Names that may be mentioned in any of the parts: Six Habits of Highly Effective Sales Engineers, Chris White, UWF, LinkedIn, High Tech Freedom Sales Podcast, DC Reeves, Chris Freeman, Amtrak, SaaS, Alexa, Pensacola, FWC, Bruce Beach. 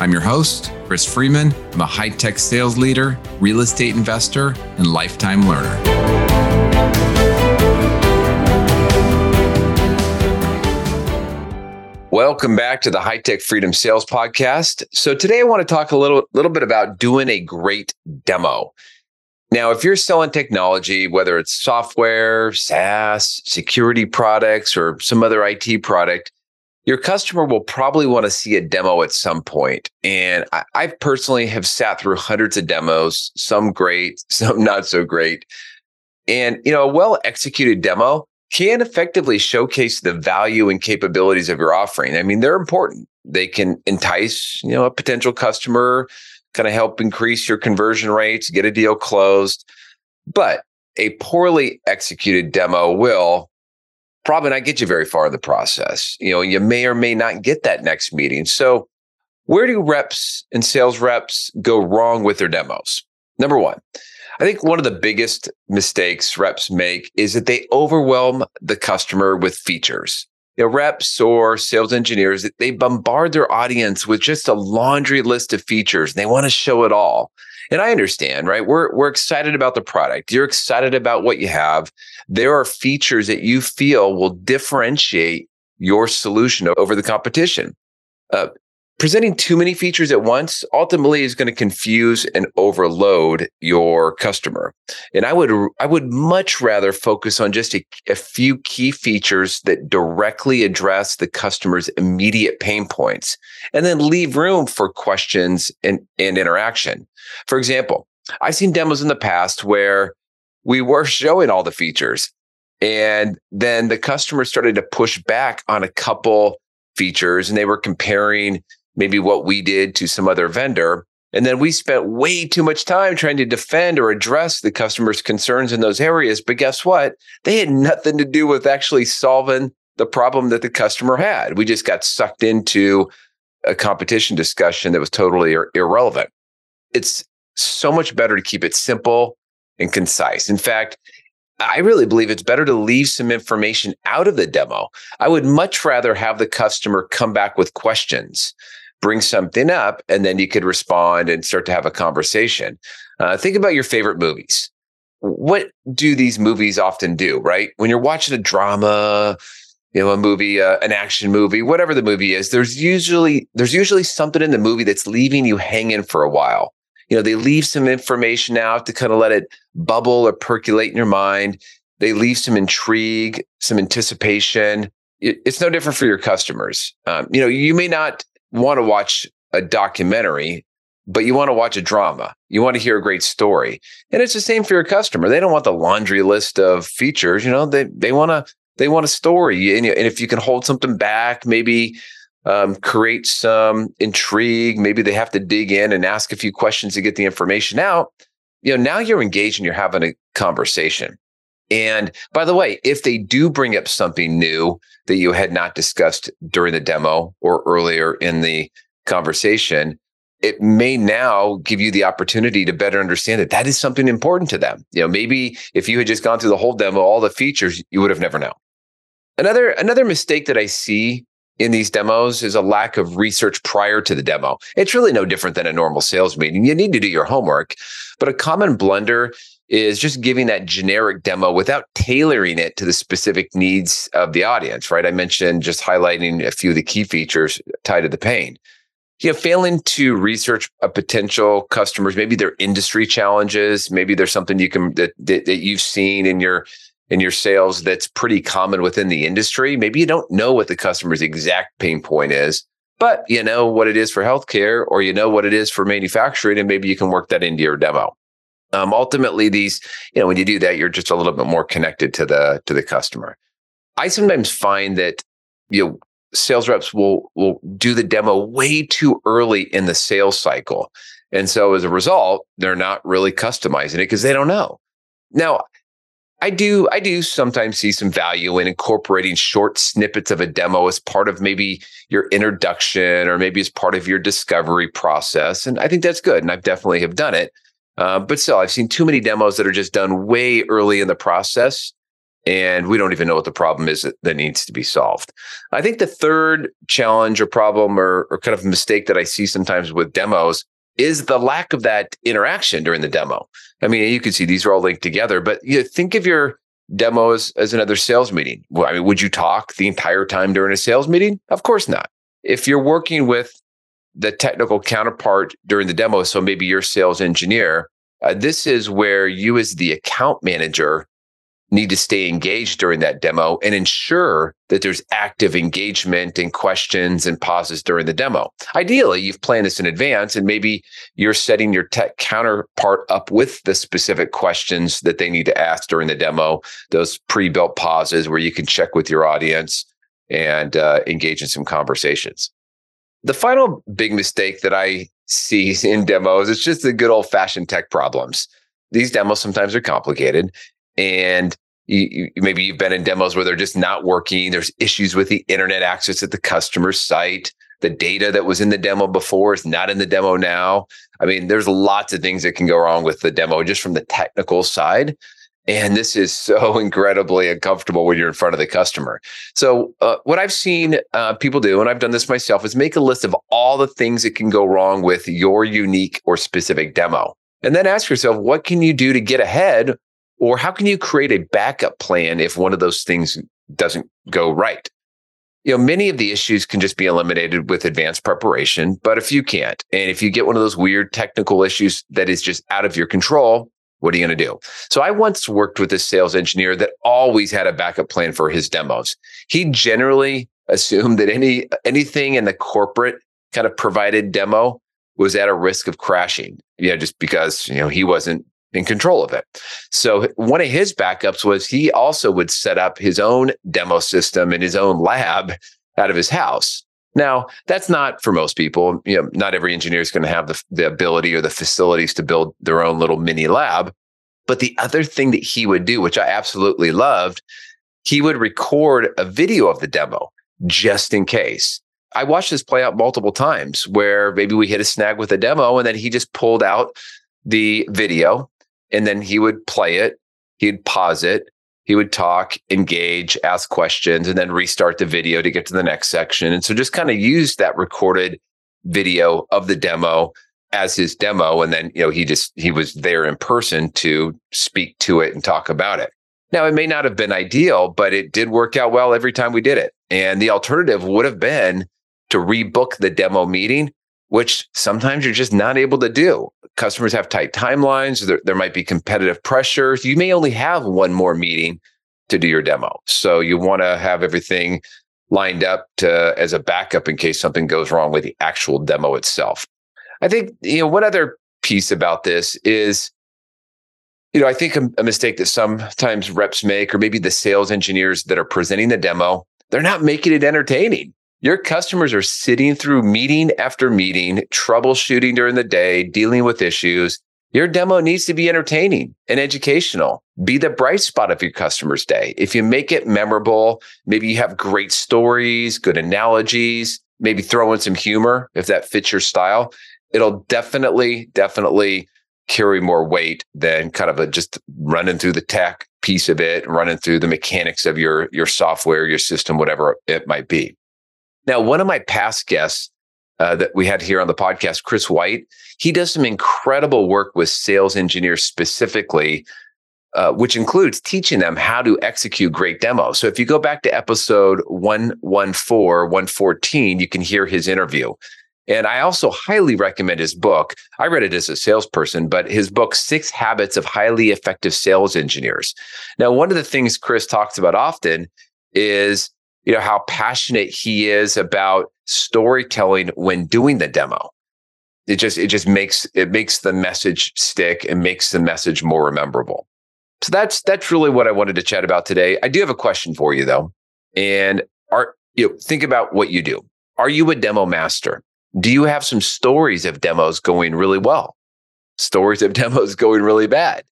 I'm your host, Chris Freeman. I'm a high-tech sales leader, real estate investor, and lifetime learner. Welcome back to the High Tech Freedom Sales Podcast. So today I want to talk a little bit about doing a great demo. Now, if you're selling technology, whether it's software, SaaS, security products, or some other IT product, your customer will probably want to see a demo at some point. And I personally have sat through hundreds of demos, some great, some not so great. And a well-executed demo can effectively showcase the value and capabilities of your offering. I mean, they're important. They can entice, a potential customer, kind of help increase your conversion rates, get a deal closed. But a poorly executed demo will probably not get you very far in the process. You may or may not get that next meeting. So where do reps and sales reps go wrong with their demos? Number one, I think one of the biggest mistakes reps make is that they overwhelm the customer with features. Reps or sales engineers, they bombard their audience with just a laundry list of features. They want to show it all. And I understand, right? We're excited about the product. You're excited about what you have. There are features that you feel will differentiate your solution over the competition. Presenting too many features at once ultimately is going to confuse and overload your customer. And I would much rather focus on just a few key features that directly address the customer's immediate pain points and then leave room for questions and interaction. For example, I've seen demos in the past where we were showing all the features and then the customer started to push back on a couple features and they were comparing maybe what we did to some other vendor. And then we spent way too much time trying to defend or address the customer's concerns in those areas. But guess what? They had nothing to do with actually solving the problem that the customer had. We just got sucked into a competition discussion that was totally irrelevant. It's so much better to keep it simple and concise. In fact, I really believe it's better to leave some information out of the demo. I would much rather have the customer come back with questions, bring something up, and then you could respond and start to have a conversation. Think about your favorite movies. What do these movies often do, right? When you're watching a drama, a movie, an action movie, whatever the movie is, there's usually something in the movie that's leaving you hanging for a while. They leave some information out to kind of let it bubble or percolate in your mind. They leave some intrigue, some anticipation. It's no different for your customers. You may not want to watch a documentary, but you want to watch a drama. You want to hear a great story. And it's the same for your customer. They don't want the laundry list of features. They want a story. And if you can hold something back, maybe create some intrigue. Maybe they have to dig in and ask a few questions to get the information out. Now you're engaged and you're having a conversation. And by the way, if they do bring up something new that you had not discussed during the demo or earlier in the conversation, it may now give you the opportunity to better understand that that is something important to them. Maybe if you had just gone through the whole demo, all the features, you would have never known. Another mistake that I see in these demos is a lack of research prior to the demo. It's really no different than a normal sales meeting. You need to do your homework, but a common blunder is just giving that generic demo without tailoring it to the specific needs of the audience, right? I mentioned just highlighting a few of the key features tied to the pain. Failing to research a potential customer's, maybe their industry challenges, maybe there's something that you've seen in your sales that's pretty common within the industry. Maybe you don't know what the customer's exact pain point is, but you know what it is for healthcare or you know what it is for manufacturing, and maybe you can work that into your demo. Ultimately, these, when you do that, you're just a little bit more connected to the customer. I sometimes find that sales reps will do the demo way too early in the sales cycle. And so as a result, they're not really customizing it because they don't know. Now, I do sometimes see some value in incorporating short snippets of a demo as part of maybe your introduction or maybe as part of your discovery process. And I think that's good. And I've definitely have done it. But still, I've seen too many demos that are just done way early in the process. And we don't even know what the problem is that needs to be solved. I think the third challenge or problem or kind of mistake that I see sometimes with demos is the lack of that interaction during the demo. I mean, you can see these are all linked together, but think of your demo as another sales meeting. I mean, would you talk the entire time during a sales meeting? Of course not. If you're working with the technical counterpart during the demo, so maybe your sales engineer, this is where you as the account manager need to stay engaged during that demo and ensure that there's active engagement and questions and pauses during the demo. Ideally, you've planned this in advance and maybe you're setting your tech counterpart up with the specific questions that they need to ask during the demo, those pre-built pauses where you can check with your audience and engage in some conversations. The final big mistake that I see in demos is just the good old-fashioned tech problems. These demos sometimes are complicated. And maybe you've been in demos where they're just not working. There's issues with the internet access at the customer site. The data that was in the demo before is not in the demo now. I mean, there's lots of things that can go wrong with the demo just from the technical side. And this is so incredibly uncomfortable when you're in front of the customer. So what I've seen people do, and I've done this myself, is make a list of all the things that can go wrong with your unique or specific demo. And then ask yourself, what can you do to get ahead? Or how can you create a backup plan if one of those things doesn't go right? You know, many of the issues can just be eliminated with advanced preparation, but if you can't, and if you get one of those weird technical issues that is just out of your control, what are you going to do? So I once worked with a sales engineer that always had a backup plan for his demos. He generally assumed that anything in the corporate kind of provided demo was at a risk of crashing, just because, he wasn't in control of it. So one of his backups was he also would set up his own demo system in his own lab out of his house. Now, that's not for most people. Not every engineer is going to have the ability or the facilities to build their own little mini lab. But the other thing that he would do, which I absolutely loved, he would record a video of the demo just in case. I watched this play out multiple times where maybe we hit a snag with a demo and then he just pulled out the video. And then he would play it, he'd pause it, he would talk, engage, ask questions, and then restart the video to get to the next section. And so just kind of use that recorded video of the demo as his demo. And then, he was there in person to speak to it and talk about it. Now, it may not have been ideal, but it did work out well every time we did it. And the alternative would have been to rebook the demo meeting, which sometimes you're just not able to do. Customers have tight timelines. There might be competitive pressures. You may only have one more meeting to do your demo. So you want to have everything lined up as a backup in case something goes wrong with the actual demo itself. I think, one other piece about this is, I think a mistake that sometimes reps make, or maybe the sales engineers that are presenting the demo, they're not making it entertaining. Your customers are sitting through meeting after meeting, troubleshooting during the day, dealing with issues. Your demo needs to be entertaining and educational. Be the bright spot of your customer's day. If you make it memorable, maybe you have great stories, good analogies, maybe throw in some humor if that fits your style. It'll definitely carry more weight than kind of just running through the tech piece of it, running through the mechanics of your software, your system, whatever it might be. Now, one of my past guests that we had here on the podcast, Chris White, he does some incredible work with sales engineers specifically, which includes teaching them how to execute great demos. So if you go back to episode 114, you can hear his interview. And I also highly recommend his book. I read it as a salesperson, but his book, Six Habits of Highly Effective Sales Engineers. Now, one of the things Chris talks about often is how passionate he is about storytelling when doing the demo. It makes the message stick and makes the message more memorable. So that's really what I wanted to chat about today. I do have a question for you though, and think about what you do. Are you a demo master? Do you have some stories of demos going really well? Stories of demos going really bad?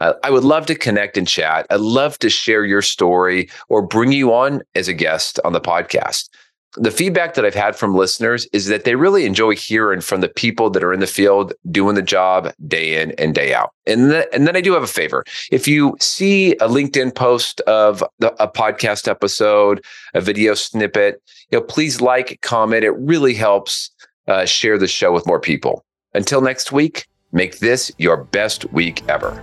I would love to connect and chat. I'd love to share your story or bring you on as a guest on the podcast. The feedback that I've had from listeners is that they really enjoy hearing from the people that are in the field doing the job day in and day out. And then I do have a favor. If you see a LinkedIn post of a podcast episode, a video snippet, please like, comment. It really helps share the show with more people. Until next week, make this your best week ever.